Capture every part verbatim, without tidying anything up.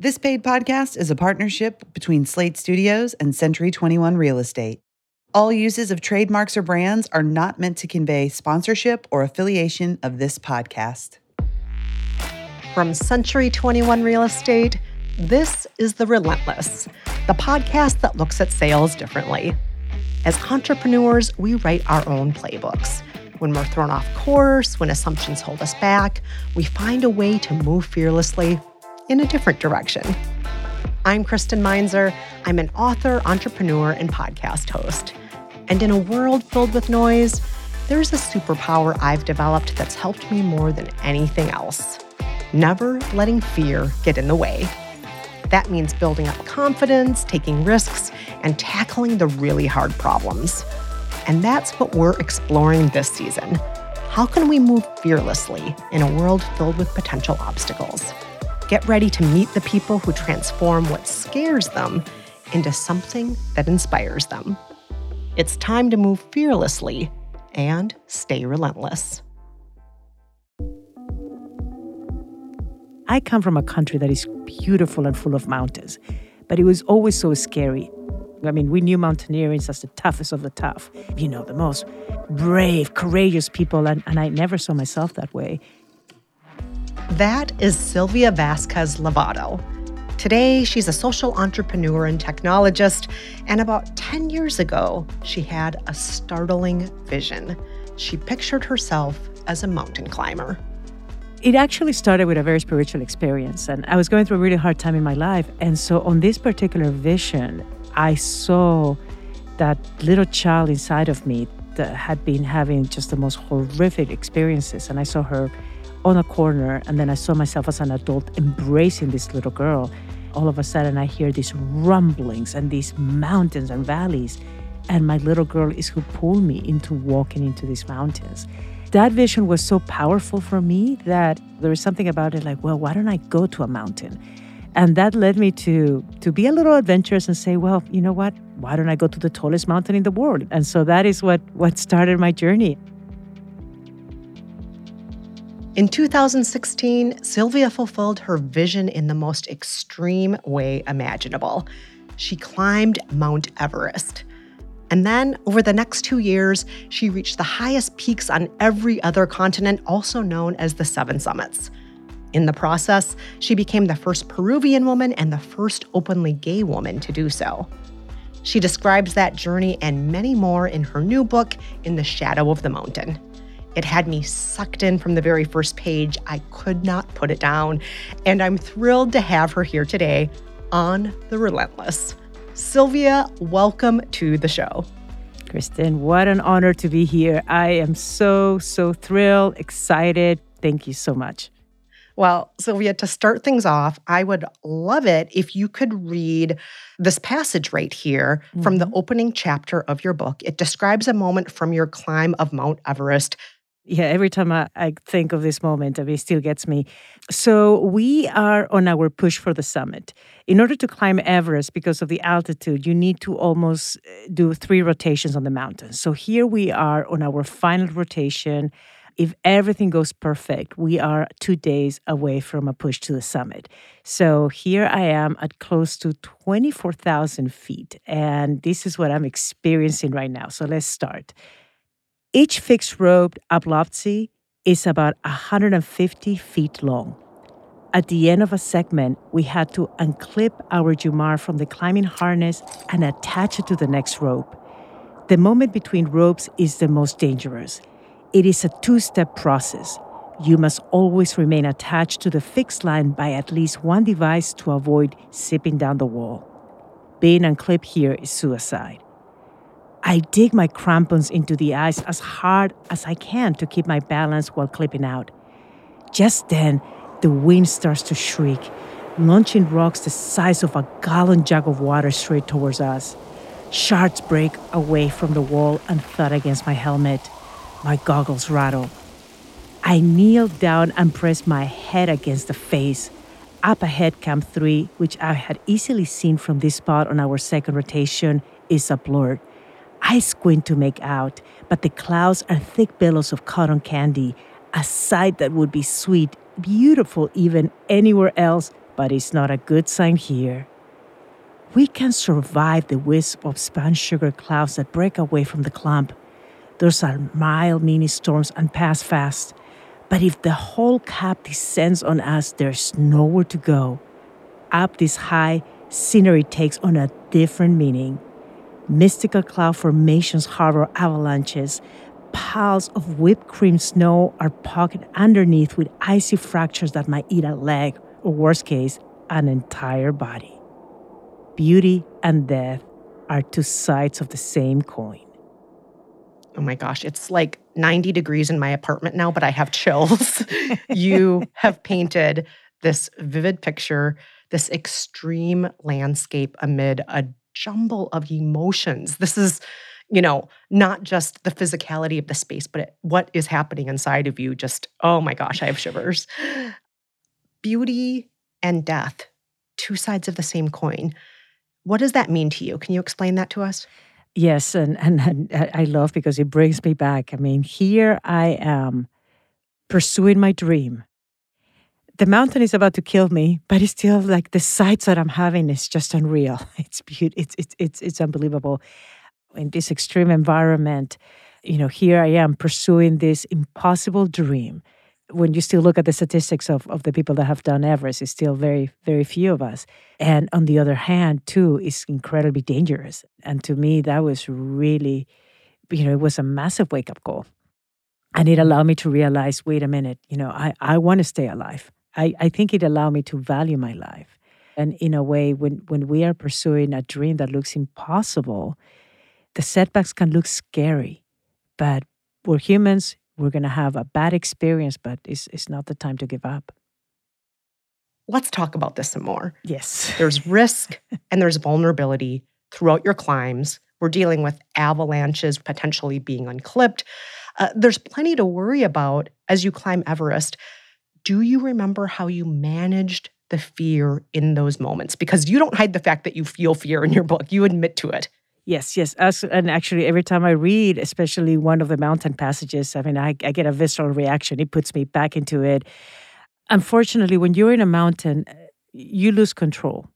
This paid podcast is a partnership between Slate Studios and Century twenty-one Real Estate. All uses of trademarks or brands are not meant to convey sponsorship or affiliation of this podcast. From Century twenty-one Real Estate, this is The Relentless, the podcast that looks at sales differently. As entrepreneurs, we write our own playbooks. When we're thrown off course, when assumptions hold us back, we find a way to move fearlessly in a different direction. I'm Kristen Meinzer. I'm an author, entrepreneur, and podcast host. And in a world filled with noise, there's a superpower I've developed that's helped me more than anything else: never letting fear get in the way. That means building up confidence, taking risks, and tackling the really hard problems. And that's what we're exploring this season. How can we move fearlessly in a world filled with potential obstacles? Get ready to meet the people who transform what scares them into something that inspires them. It's time to move fearlessly and stay relentless. I come from a country that is beautiful and full of mountains, but it was always so scary. I mean, we knew mountaineering as the toughest of the tough, you know, the most brave, courageous people, and, and I never saw myself that way. That is Silvia Vásquez-Lovado. Today, she's a social entrepreneur and technologist, and about ten years ago, she had a startling vision. She pictured herself as a mountain climber. It actually started with a very spiritual experience, and I was going through a really hard time in my life, and so on this particular vision, I saw that little child inside of me that had been having just the most horrific experiences, and I saw her on a corner, and then I saw myself as an adult embracing this little girl. All of a sudden, I hear these rumblings and these mountains and valleys, and my little girl is who pulled me into walking into these mountains. That vision was so powerful for me that there was something about it like, well, why don't I go to a mountain? And that led me to to be a little adventurous and say, well, you know what? Why don't I go to the tallest mountain in the world? And so that is what, what started my journey. In two thousand sixteen, Silvia fulfilled her vision in the most extreme way imaginable. She climbed Mount Everest. And then, over the next two years, she reached the highest peaks on every other continent, also known as the Seven Summits. In the process, she became the first Peruvian woman and the first openly gay woman to do so. She describes that journey and many more in her new book, In the Shadow of the Mountain. It had me sucked in from the very first page. I could not put it down. And I'm thrilled to have her here today on The Relentless. Silvia, welcome to the show. Kristen, what an honor to be here. I am so, so thrilled, excited. Thank you so much. Well, Silvia, to start things off, I would love it if you could read this passage right here mm-hmm. from the opening chapter of your book. It describes a moment from your climb of Mount Everest. Yeah, every time I, I think of this moment, it still gets me. So we are on our push for the summit. In order to climb Everest, because of the altitude, you need to almost do three rotations on the mountain. So here we are on our final rotation. If everything goes perfect, we are two days away from a push to the summit. So here I am at close to twenty-four thousand feet, and this is what I'm experiencing right now. So let's start. Each fixed rope aplopsy is about one hundred fifty feet long. At the end of a segment, we had to unclip our jumar from the climbing harness and attach it to the next rope. The moment between ropes is the most dangerous. It is a two-step process. You must always remain attached to the fixed line by at least one device to avoid zipping down the wall. Being unclipped here is suicide. I dig my crampons into the ice as hard as I can to keep my balance while clipping out. Just then, the wind starts to shriek, launching rocks the size of a gallon jug of water straight towards us. Shards break away from the wall and thud against my helmet. My goggles rattle. I kneel down and press my head against the face. Up ahead, Camp three, which I had easily seen from this spot on our second rotation, is blurred. I squint to make out, but the clouds are thick billows of cotton candy, a sight that would be sweet, beautiful even anywhere else but it's not a good sign here. We can survive the wisp of sponge sugar clouds that break away from the clump. Those are mild mini-storms and pass fast. But if the whole cap descends on us, there's nowhere to go. Up this high, scenery takes on a different meaning. Mystical cloud formations harbor avalanches. Piles of whipped cream snow are pocketed underneath with icy fractures that might eat a leg, or worst case, an entire body. Beauty and death are two sides of the same coin. Oh my gosh, it's like ninety degrees in my apartment now, but I have chills. You have painted this vivid picture, this extreme landscape amid a jumble of emotions. This is, you know, not just the physicality of the space, but it, what is happening inside of you. Just, oh my gosh, I have shivers. Beauty and death, two sides of the same coin. What does that mean to you? Can you explain that to us? Yes, and, and, and I love because it brings me back. I mean, here I am pursuing my dream. The mountain is about to kill me, but it's still like the sights that I'm having is just unreal. It's beautiful. It's it's it's it's unbelievable. In this extreme environment, you know, here I am pursuing this impossible dream. When you still look at the statistics of, of the people that have done Everest, it's still very, very few of us. And on the other hand, too, it's incredibly dangerous. And to me, that was really, you know, it was a massive wake-up call. And it allowed me to realize, wait a minute, you know, I, I want to stay alive. I, I think it allowed me to value my life. And in a way, when, when we are pursuing a dream that looks impossible, the setbacks can look scary. But we're humans. We're going to have a bad experience, but it's, it's not the time to give up. Let's talk about this some more. Yes. There's risk and there's vulnerability throughout your climbs. We're dealing with avalanches, potentially being unclipped. Uh, there's plenty to worry about as you climb Everest. Do you remember how you managed the fear in those moments? Because you don't hide the fact that you feel fear in your book. You admit to it. Yes, yes. And actually, every time I read, especially one of the mountain passages, I mean, I, I get a visceral reaction. It puts me back into it. Unfortunately, when you're in a mountain, you lose control.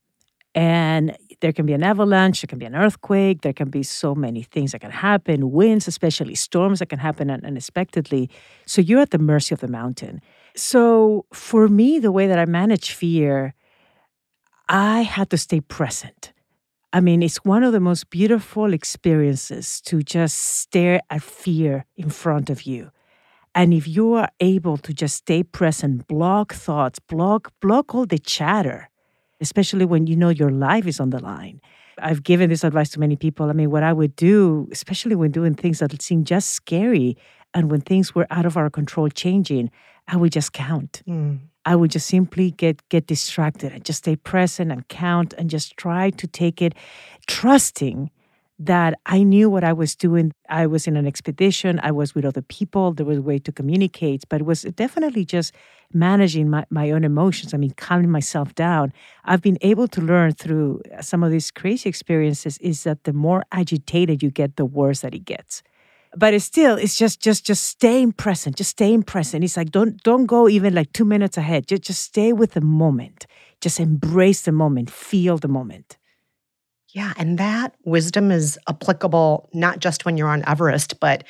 And there can be an avalanche, there can be an earthquake, there can be so many things that can happen, winds, especially storms that can happen unexpectedly. So you're at the mercy of the mountain. So for me, the way that I manage fear, I had to stay present. I mean, it's one of the most beautiful experiences to just stare at fear in front of you. And if you are able to just stay present, block thoughts, block block all the chatter, especially when you know your life is on the line. I've given this advice to many people. I mean, what I would do, especially when doing things that seem just scary and when things were out of our control changing, I would just count. Mm. I would just simply get get distracted and just stay present and count and just try to take it, trusting that I knew what I was doing. I was in an expedition. I was with other people. There was a way to communicate, but it was definitely just managing my, my own emotions. I mean, calming myself down. I've been able to learn through some of these crazy experiences is that the more agitated you get, the worse that it gets. But it's still, it's just, just, just staying present, just staying present. It's like, don't, don't go even like two minutes ahead. Just, just stay with the moment. Just embrace the moment, feel the moment. Yeah. And that wisdom is applicable, not just when you're on Everest, but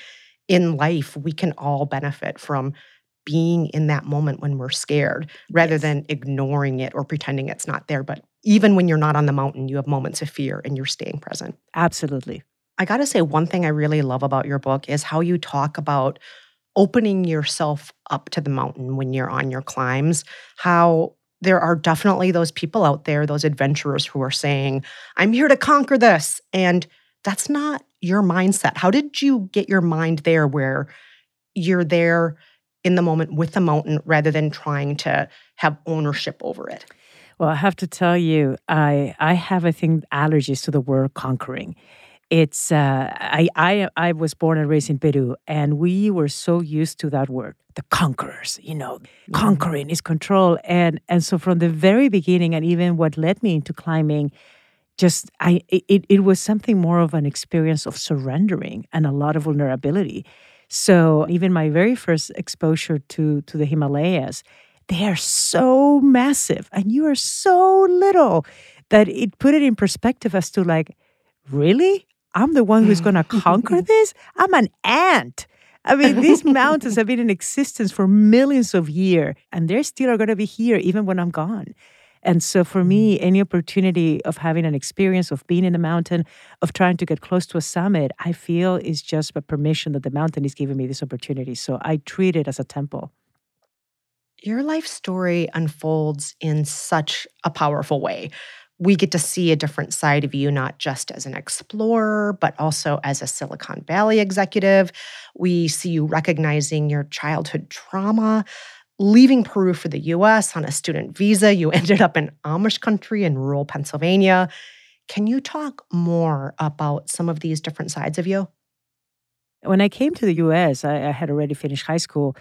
in life, we can all benefit from being in that moment when we're scared rather yes. than ignoring it or pretending it's not there. But even when you're not on the mountain, you have moments of fear and you're staying present. Absolutely. I got to say, one thing I really love about your book is how you talk about opening yourself up to the mountain when you're on your climbs, how there are definitely those people out there, those adventurers who are saying, I'm here to conquer this. And that's not your mindset. How did you get your mind there where you're there in the moment with the mountain rather than trying to have ownership over it? Well, I have to tell you, I, I have, I think, allergies to the word conquering. It's uh, I I I was born and raised in Peru, and we were so used to that word, the conquerors. You know, mm-hmm. Conquering is control, and and so from the very beginning, and even what led me into climbing, just I it it was something more of an experience of surrendering and a lot of vulnerability. So even my very first exposure to to the Himalayas, they are so massive and you are so little that it put it in perspective as to like, really? I'm the one who's going to conquer this? I'm an ant. I mean, these mountains have been in existence for millions of years, and they still are going to be here even when I'm gone. And so for me, any opportunity of having an experience, of being in the mountain, of trying to get close to a summit, I feel is just a permission that the mountain is giving me this opportunity. So I treat it as a temple. Your life story unfolds in such a powerful way. We get to see a different side of you, not just as an explorer, but also as a Silicon Valley executive. We see you recognizing your childhood trauma, leaving Peru for the U S on a student visa. You ended up in Amish country in rural Pennsylvania. Can you talk more about some of these different sides of you? When I came to the U S, I, I had already finished high school.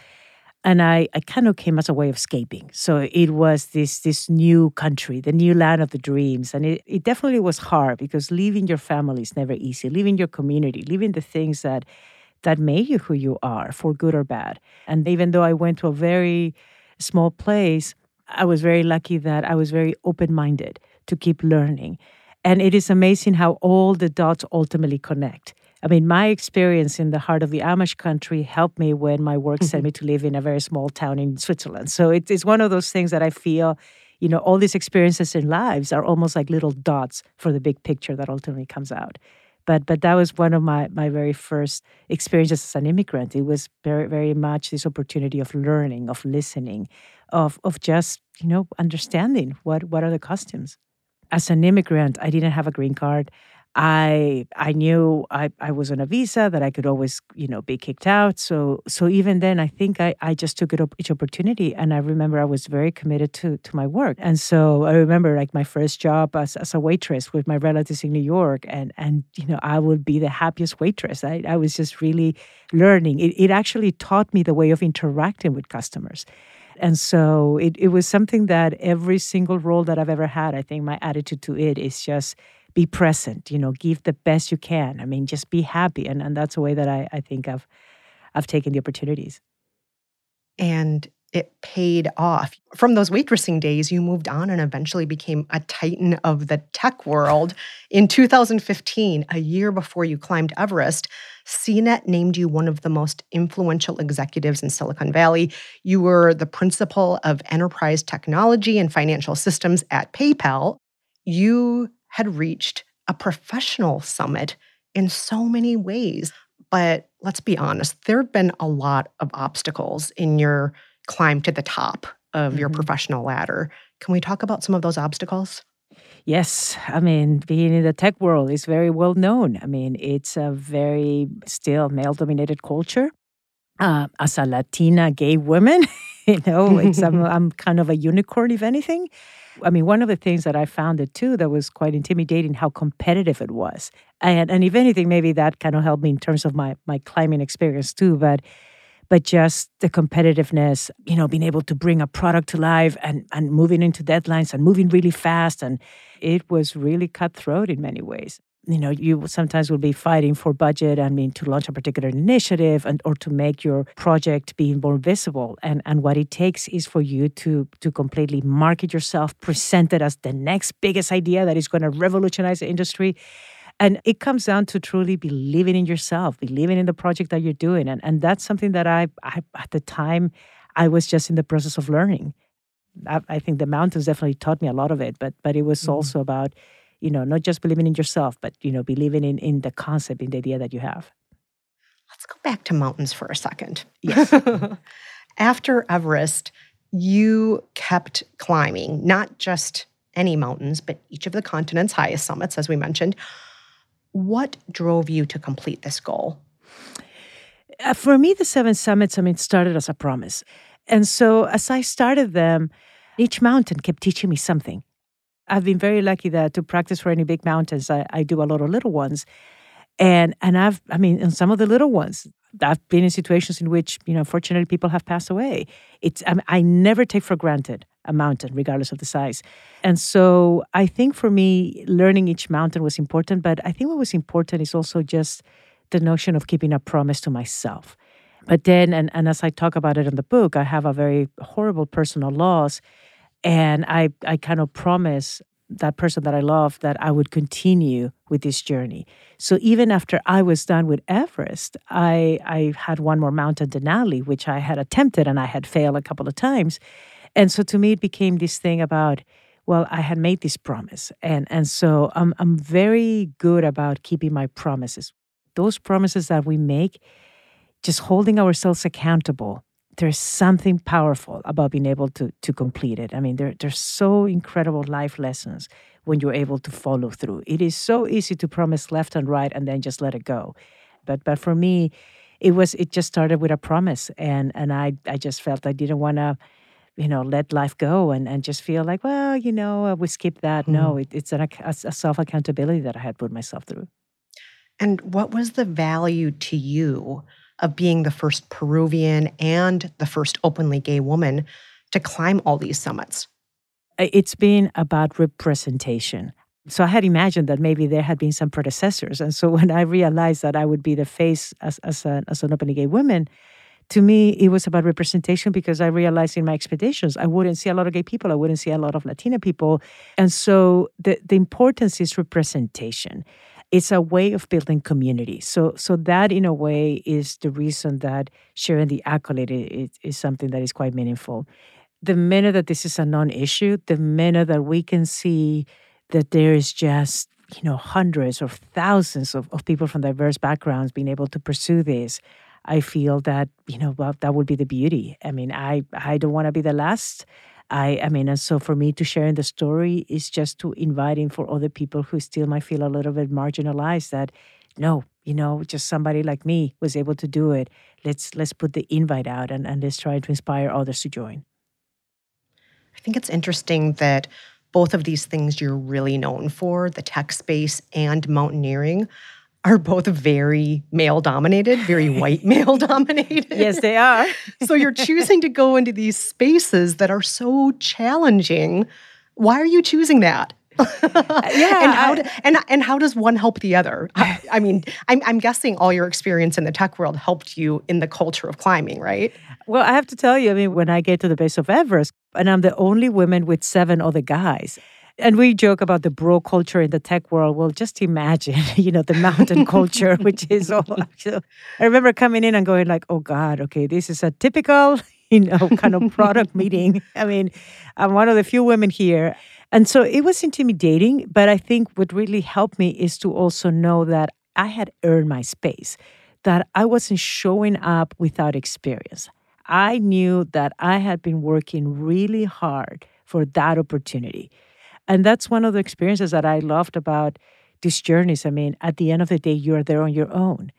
And I, I kind of came as a way of escaping. So it was this this new country, the new land of the dreams. And it, it definitely was hard because leaving your family is never easy. Leaving your community, leaving the things that that made you who you are, for good or bad. And even though I went to a very small place, I was very lucky that I was very open-minded to keep learning. And it is amazing how all the dots ultimately connect. I mean, my experience in the heart of the Amish country helped me when my work mm-hmm. sent me to live in a very small town in Switzerland. So it, it's one of those things that I feel, you know, all these experiences in lives are almost like little dots for the big picture that ultimately comes out. But but that was one of my, my very first experiences as an immigrant. It was very, very much this opportunity of learning, of listening, of of just, you know, understanding what, what are the customs. As an immigrant, I didn't have a green card. I I knew I, I was on a visa, that I could always, you know, be kicked out. So so even then, I think I, I just took it up each opportunity. And I remember I was very committed to to my work. And so I remember like my first job as, as a waitress with my relatives in New York. And, and you know, I would be the happiest waitress. I, I was just really learning. It, it actually taught me the way of interacting with customers. And so it, it was something that every single role that I've ever had, I think my attitude to it is just be present, you know, give the best you can. I mean, just be happy. And and that's a way that I, I think I've I've taken the opportunities. And it paid off. From those waitressing days, you moved on and eventually became a titan of the tech world. In two thousand fifteen, a year before you climbed Everest, C net named you one of the most influential executives in Silicon Valley. You were the principal of enterprise technology and financial systems at PayPal. You had reached a professional summit in so many ways. But let's be honest, there have been a lot of obstacles in your climb to the top of mm-hmm. your professional ladder. Can we talk about some of those obstacles? Yes. I mean, being in the tech world is very well known. I mean, it's a very still male-dominated culture. Uh, as a Latina gay woman, you know, it's, I'm, I'm kind of a unicorn, if anything. I mean, one of the things that I found it, too, that was quite intimidating, how competitive it was. And, and if anything, maybe that kind of helped me in terms of my, my climbing experience, too. But but just the competitiveness, you know, being able to bring a product to life and, and moving into deadlines and moving really fast. And it was really cutthroat in many ways. You know, you sometimes will be fighting for budget, I mean, to launch a particular initiative and or to make your project be more visible. And and what it takes is for you to to completely market yourself, present it as the next biggest idea that is going to revolutionize the industry. And it comes down to truly believing in yourself, believing in the project that you're doing. And and that's something that I, I at the time, I was just in the process of learning. I, I think the mountains definitely taught me a lot of it, but but it was mm-hmm. also about, you know, not just believing in yourself, but, you know, believing in, in the concept, in the idea that you have. Let's go back to mountains for a second. Yes. After Everest, you kept climbing, not just any mountains, but each of the continent's highest summits, as we mentioned. What drove you to complete this goal? Uh, for me, the Seven Summits, I mean, started as a promise. And so as I started them, each mountain kept teaching me something. I've been very lucky that to practice for any big mountains, I, I do a lot of little ones. And and I've, I mean, in some of the little ones, I've been in situations in which, you know, fortunately people have passed away. It's I, mean, I never take for granted a mountain, regardless of the size. And so I think for me, learning each mountain was important. But I think what was important is also just the notion of keeping a promise to myself. But then, and, and as I talk about it in the book, I have a very horrible personal loss. And I, I kind of promise that person that I love that I would continue with this journey. So even after I was done with Everest, I, I had one more mountain, Denali, which I had attempted and I had failed a couple of times. And so to me, it became this thing about, well, I had made this promise. And, and so I'm, I'm very good about keeping my promises. Those promises that we make, just holding ourselves accountable, there's something powerful about being able to to complete it. I mean, there there's so incredible life lessons when you're able to follow through. It is so easy to promise left and right and then just let it go. But but for me, it was it just started with a promise. And and I, I just felt I didn't want to, you know, let life go and, and just feel like, well, you know, we skipped that. Mm-hmm. No, it, it's an, a, a self-accountability that I had put myself through. And what was the value to you of being the first Peruvian and the first openly gay woman to climb all these summits? It's been about representation. So I had imagined that maybe there had been some predecessors. And so when I realized that I would be the face as, as, a, as an openly gay woman, to me, it was about representation because I realized in my expeditions, I wouldn't see a lot of gay people. I wouldn't see a lot of Latina people. And so the, the importance is representation. It's a way of building community. So so that, in a way, is the reason that sharing the accolade is, is something that is quite meaningful. The minute that this is a non-issue, the minute that we can see that there is just, you know, hundreds or thousands of, of people from diverse backgrounds being able to pursue this, I feel that, you know, well, that would be the beauty. I mean, I, I don't want to be the last. I, I mean, and so for me to sharing the story is just to inviting for other people who still might feel a little bit marginalized that, no, you know, just somebody like me was able to do it. Let's let's put the invite out and, and let's try to inspire others to join. I think it's interesting that both of these things you're really known for, the tech space and mountaineering, are both very male-dominated, very white male-dominated. Yes, they are. So you're choosing to go into these spaces that are so challenging. Why are you choosing that? Yeah. and, how do, and, and how does one help the other? I, I mean, I'm, I'm guessing all your experience in the tech world helped you in the culture of climbing, right? Well, I have to tell you, I mean, when I get to the base of Everest, and I'm the only woman with seven other guys, and we joke about the bro culture in the tech world. Well, just imagine, you know, the mountain culture, which is all. So I remember coming in and going like, oh, God, okay, this is a typical, you know, kind of product meeting. I mean, I'm one of the few women here. And so it was intimidating. But I think what really helped me is to also know that I had earned my space, that I wasn't showing up without experience. I knew that I had been working really hard for that opportunity. And that's one of the experiences that I loved about these journeys. I mean, at the end of the day, you're there on your own.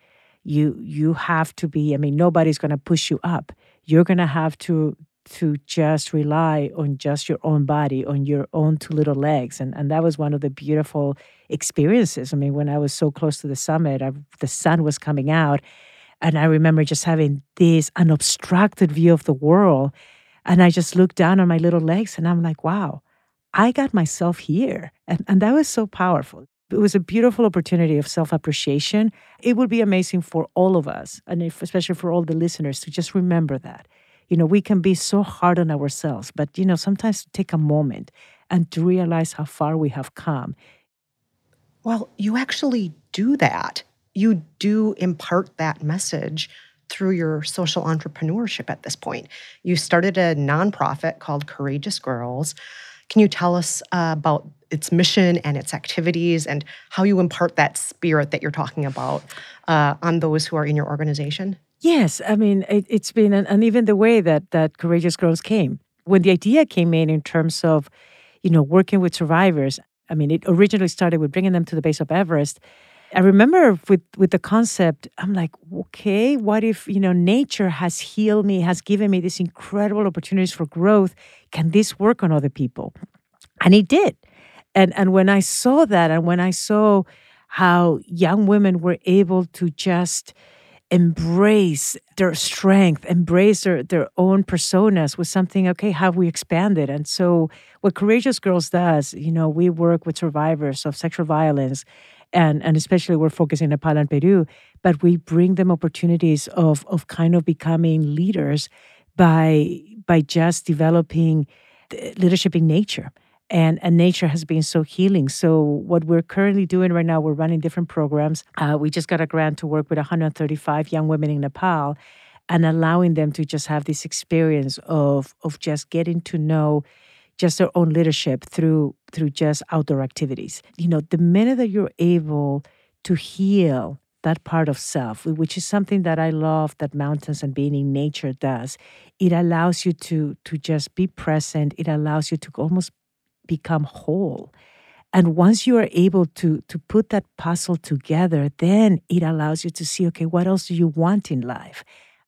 You you have to be, I mean, nobody's going to push you up. You're going to have to to just rely on just your own body, on your own two little legs. And and that was one of the beautiful experiences. I mean, when I was so close to the summit, I, the sun was coming out. And I remember just having this unobstructed view of the world. And I just looked down on my little legs and I'm like, wow. I got myself here. And, and that was so powerful. It was a beautiful opportunity of self-appreciation. It would be amazing for all of us, and if, especially for all the listeners, to just remember that. You know, we can be so hard on ourselves, but, you know, sometimes take a moment and to realize how far we have come. Well, you actually do that. You do impart that message through your social entrepreneurship at this point. You started a nonprofit called Courageous Girls. Can you tell us uh, about its mission and its activities and how you impart that spirit that you're talking about uh, on those who are in your organization? Yes. I mean, it, it's been, an, and even the way that, that Courageous Girls came. When the idea came in in terms of, you know, working with survivors, I mean, it originally started with bringing them to the base of Everest. I remember with, with the concept, I'm like, okay, what if, you know, nature has healed me, has given me these incredible opportunities for growth? Can this work on other people? And it did. And and when I saw that, and when I saw how young women were able to just embrace their strength, embrace their, their own personas was something, okay, how we expanded. And so what Courageous Girls does, you know, we work with survivors of sexual violence and and especially we're focusing Nepal and Peru, but we bring them opportunities of of kind of becoming leaders by by just developing leadership in nature. And, and nature has been so healing. So what we're currently doing right now, we're running different programs. Uh, we just got a grant to work with one hundred thirty-five young women in Nepal and allowing them to just have this experience of of just getting to know just their own leadership through through just outdoor activities. You know, the minute that you're able to heal that part of self, which is something that I love that mountains and being in nature does, it allows you to to just be present. It allows you to almost become whole. And once you are able to to put that puzzle together, then it allows you to see, okay, what else do you want in life?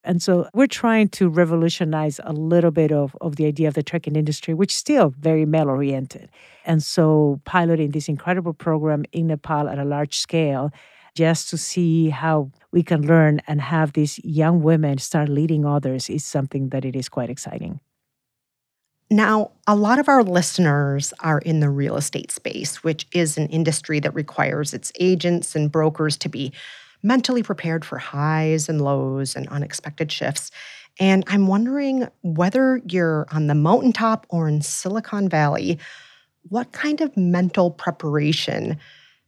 And so we're trying to revolutionize a little bit of, of the idea of the trekking industry, which is still very male-oriented. And so piloting this incredible program in Nepal at a large scale, just to see how we can learn and have these young women start leading others is something that it is quite exciting. Now, a lot of our listeners are in the real estate space, which is an industry that requires its agents and brokers to be mentally prepared for highs and lows and unexpected shifts. And I'm wondering whether you're on the mountaintop or in Silicon Valley, what kind of mental preparation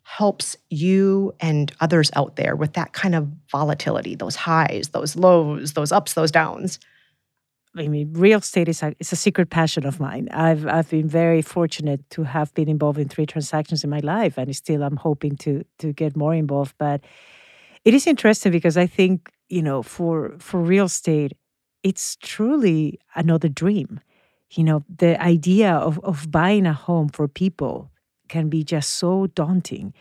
helps you and others out there with that kind of volatility, those highs, those lows, those ups, those downs? I mean, real estate is a, it's a secret passion of mine. I've I've been very fortunate to have been involved in three transactions in my life, and still I'm hoping to to get more involved. But it is interesting because I think, you know, for for real estate, it's truly another dream. You know, the idea of, of buying a home for people can be just so daunting.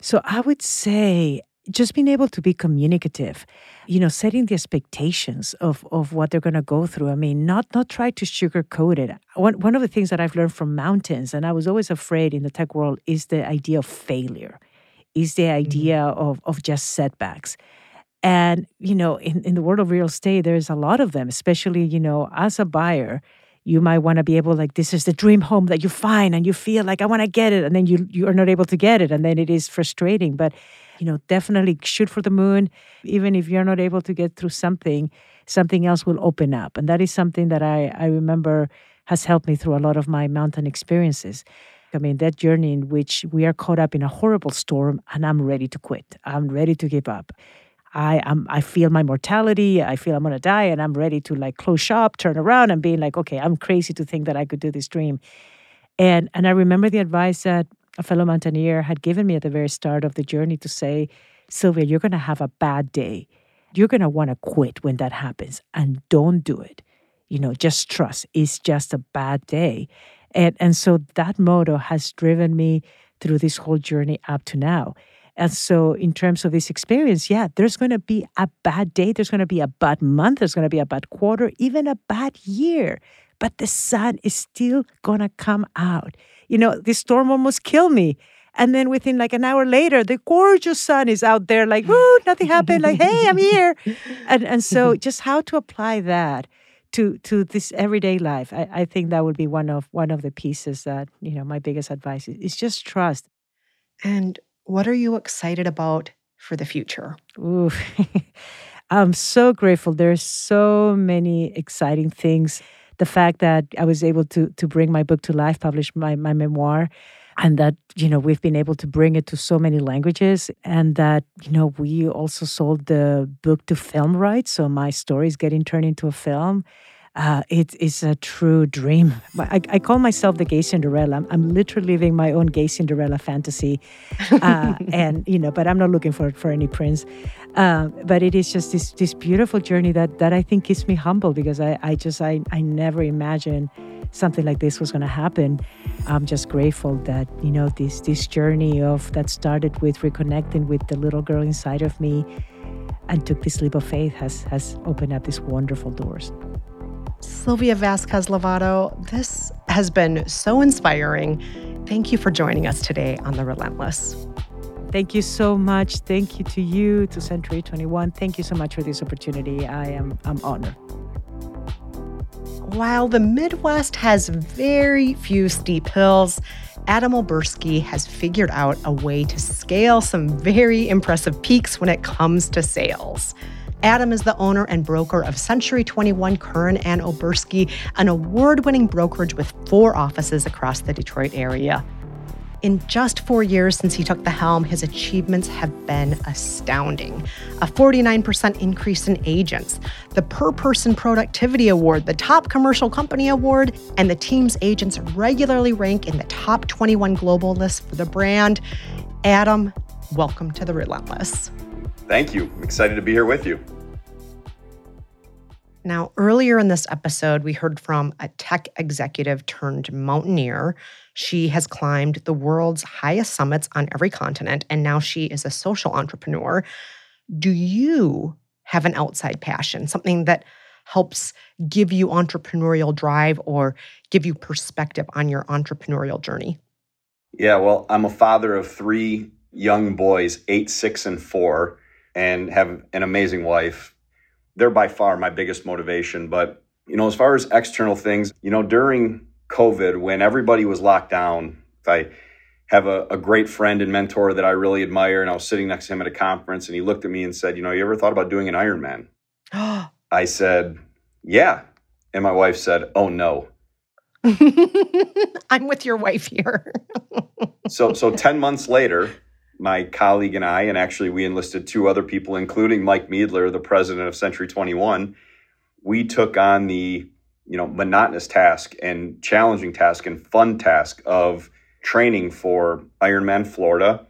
So I would say just being able to be communicative, you know, setting the expectations of of what they're going to go through. I mean, not not try to sugarcoat it. One, one of the things that I've learned from mountains, and I was always afraid in the tech world, is the idea of failure, is the idea mm-hmm. of, of just setbacks. And, you know, in, in the world of real estate, there's a lot of them, especially, you know, as a buyer, you might want to be able, like, this is the dream home that you find and you feel like, I want to get it. And then you you are not able to get it. And then it is frustrating. But, you know, definitely shoot for the moon. Even if you're not able to get through something, something else will open up. And that is something that I, I remember has helped me through a lot of my mountain experiences. I mean, that journey in which we are caught up in a horrible storm and I'm ready to quit. I'm ready to give up. I am. I feel my mortality. I feel I'm going to die and I'm ready to, like, close shop, turn around and being like, okay, I'm crazy to think that I could do this dream. And and I remember the advice that a fellow mountaineer had given me at the very start of the journey to say, Silvia, you're going to have a bad day. You're going to want to quit when that happens, and don't do it. You know, just trust. It's just a bad day. And and so that motto has driven me through this whole journey up to now. And so in terms of this experience, yeah, there's going to be a bad day. There's going to be a bad month. There's going to be a bad quarter, even a bad year. But the sun is still going to come out. You know, this storm almost killed me. And then within like an hour later, the gorgeous sun is out there like, woo, nothing happened. Like, hey, I'm here. And and so just how to apply that to to this everyday life. I, I think that would be one of one of the pieces that, you know, my biggest advice is, is just trust. And what are you excited about for the future? Ooh, I'm so grateful. There's so many exciting things. The fact that I was able to to bring my book to life, publish my, my memoir, and that, you know, we've been able to bring it to so many languages, and that, you know, we also sold the book to film rights. So my story is getting turned into a film. Uh, it is a true dream. I, I call myself the gay Cinderella. I'm, I'm literally living my own gay Cinderella fantasy. Uh, and, you know, but I'm not looking for for any prince. Uh, but it is just this this beautiful journey that that I think keeps me humble, because I, I just, I, I never imagined something like this was going to happen. I'm just grateful that, you know, this this journey of that started with reconnecting with the little girl inside of me and took this leap of faith has has opened up these wonderful doors. Silvia Vásquez-Lovado, this has been so inspiring. Thank you for joining us today on The Relentless. Thank you so much. Thank you to you, to Century twenty-one. Thank you so much for this opportunity. I am I'm honored. While the Midwest has very few steep hills, Adam Olberski has figured out a way to scale some very impressive peaks when it comes to sales. Adam is the owner and broker of Century twenty-one Curran and Olberski, an award-winning brokerage with four offices across the Detroit area. In just four years since he took the helm, his achievements have been astounding. A forty-nine percent increase in agents, the Per Person Productivity Award, the Top Commercial Company Award, and the team's agents regularly rank in the top twenty-one global lists for the brand. Adam, welcome to The Relentless. Thank you. I'm excited to be here with you. Now, earlier in this episode, we heard from a tech executive turned mountaineer. She has climbed the world's highest summits on every continent, and now she is a social entrepreneur. Do you have an outside passion, something that helps give you entrepreneurial drive or give you perspective on your entrepreneurial journey? Yeah, well, I'm a father of three young boys, eight, six, and four. And have an amazing wife. They're by far my biggest motivation. But, you know, as far as external things, you know, during COVID, when everybody was locked down, I have a, a great friend and mentor that I really admire. And I was sitting next to him at a conference and he looked at me and said, you know, you ever thought about doing an Ironman? I said, yeah. And my wife said, oh, no. I'm with your wife here. so, so ten months later, my colleague and I, and actually we enlisted two other people, including Mike Miedler, the president of Century twenty-one, we took on the, you know, monotonous task and challenging task and fun task of training for Ironman Florida.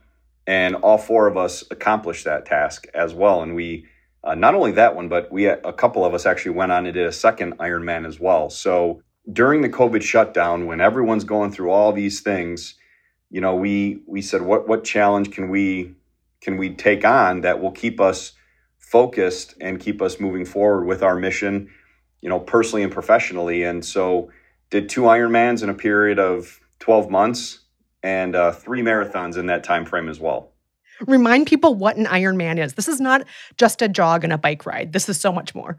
And all four of us accomplished that task as well. And we, uh, not only that one, but we, a couple of us actually went on and did a second Ironman as well. So during the COVID shutdown, when everyone's going through all these things, you know, we we said, what what challenge can we can we take on that will keep us focused and keep us moving forward with our mission, you know, personally and professionally. And so did two Ironmans in a period of twelve months and uh, three marathons in that time frame as well. Remind people what an Ironman is. This is not just a jog and a bike ride. This is so much more.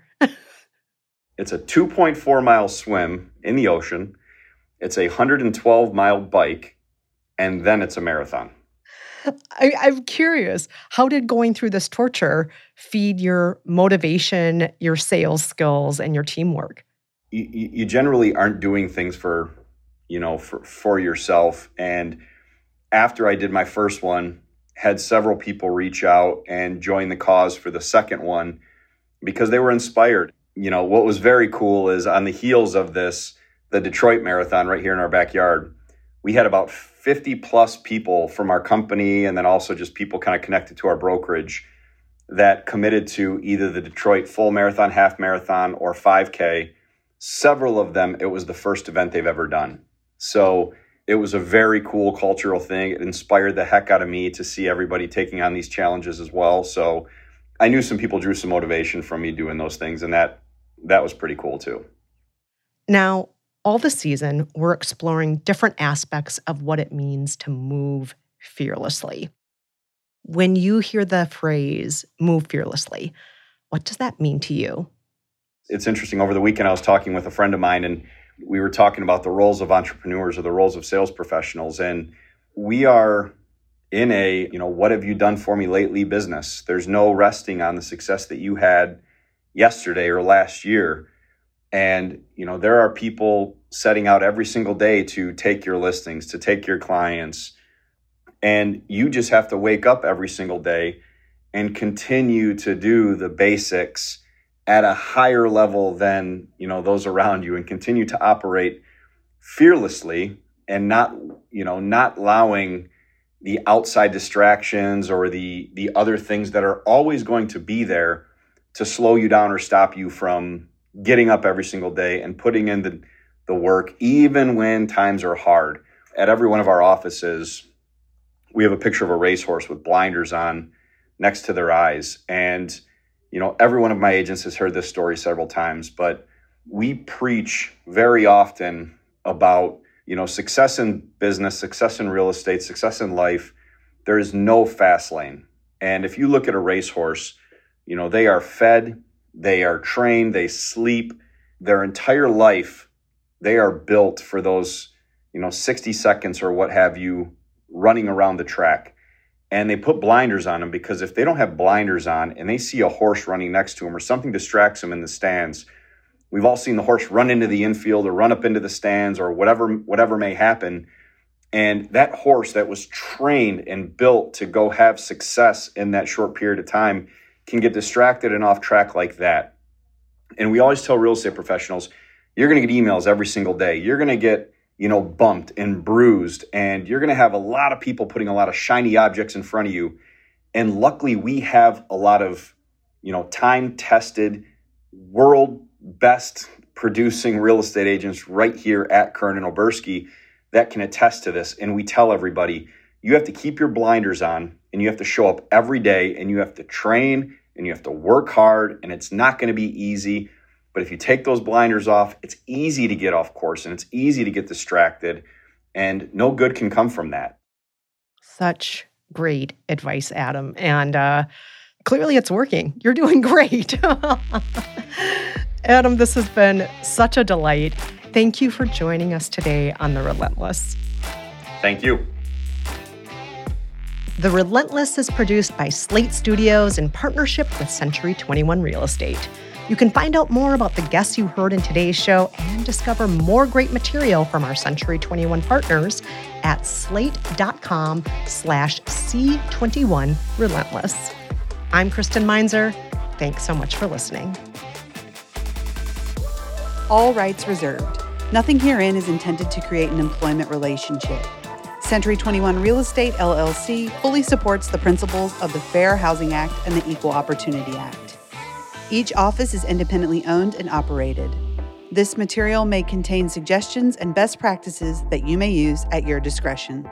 It's a two point four mile swim in the ocean. It's a one hundred twelve mile bike. And then it's a marathon. I, I'm curious, how did going through this torture feed your motivation, your sales skills, and your teamwork? You, you generally aren't doing things for, you know, for, for yourself. And after I did my first one, had several people reach out and join the cause for the second one because they were inspired. You know, what was very cool is on the heels of this, the Detroit Marathon right here in our backyard, we had about fifty plus people from our company and then also just people kind of connected to our brokerage that committed to either the Detroit full marathon, half marathon, or five K. Several of them, it was the first event they've ever done. So it was a very cool cultural thing. It inspired the heck out of me to see everybody taking on these challenges as well. So I knew some people drew some motivation from me doing those things, and that that was pretty cool too. Now, all this season, we're exploring different aspects of what it means to move fearlessly. When you hear the phrase, move fearlessly, what does that mean to you? It's interesting. Over the weekend, I was talking with a friend of mine, and we were talking about the roles of entrepreneurs or the roles of sales professionals. And we are in a, you know, what have you done for me lately business. There's no resting on the success that you had yesterday or last year. And, you know, there are people setting out every single day to take your listings, to take your clients. And you just have to wake up every single day and continue to do the basics at a higher level than, you know, those around you, and continue to operate fearlessly and not, you know, not allowing the outside distractions or the, the other things that are always going to be there to slow you down or stop you from getting up every single day and putting in the, the work, even when times are hard. At every one of our offices, we have a picture of a racehorse with blinders on next to their eyes. And, you know, every one of my agents has heard this story several times, but we preach very often about, you know, success in business, success in real estate, success in life. There is no fast lane. And if you look at a racehorse, you know, they are fed, they are trained, they sleep, their entire life, they are built for those, you know, sixty seconds or what have you running around the track. And they put blinders on them, because if they don't have blinders on and they see a horse running next to them or something distracts them in the stands, we've all seen the horse run into the infield or run up into the stands or whatever, whatever may happen. And that horse that was trained and built to go have success in that short period of time can get distracted and off track like that. And we always tell real estate professionals, you're going to get emails every single day. You're going to get, you know, bumped and bruised, and you're going to have a lot of people putting a lot of shiny objects in front of you. And luckily we have a lot of, you know, time tested, world best producing real estate agents right here at Kern and Olberski that can attest to this. And we tell everybody, you have to keep your blinders on, and you have to show up every day, and you have to train, and you have to work hard, and it's not going to be easy. But if you take those blinders off, it's easy to get off course, and it's easy to get distracted, and no good can come from that. Such great advice, Adam. And uh, clearly it's working. You're doing great. Adam, this has been such a delight. Thank you for joining us today on The Relentless. Thank you. The Relentless is produced by Slate Studios in partnership with Century twenty-one Real Estate. You can find out more about the guests you heard in today's show and discover more great material from our Century twenty-one partners at slate.com slash C21 Relentless. I'm Kristen Meinzer. Thanks so much for listening. All rights reserved. Nothing herein is intended to create an employment relationship. Century twenty-one Real Estate, L L C, fully supports the principles of the Fair Housing Act and the Equal Opportunity Act. Each office is independently owned and operated. This material may contain suggestions and best practices that you may use at your discretion.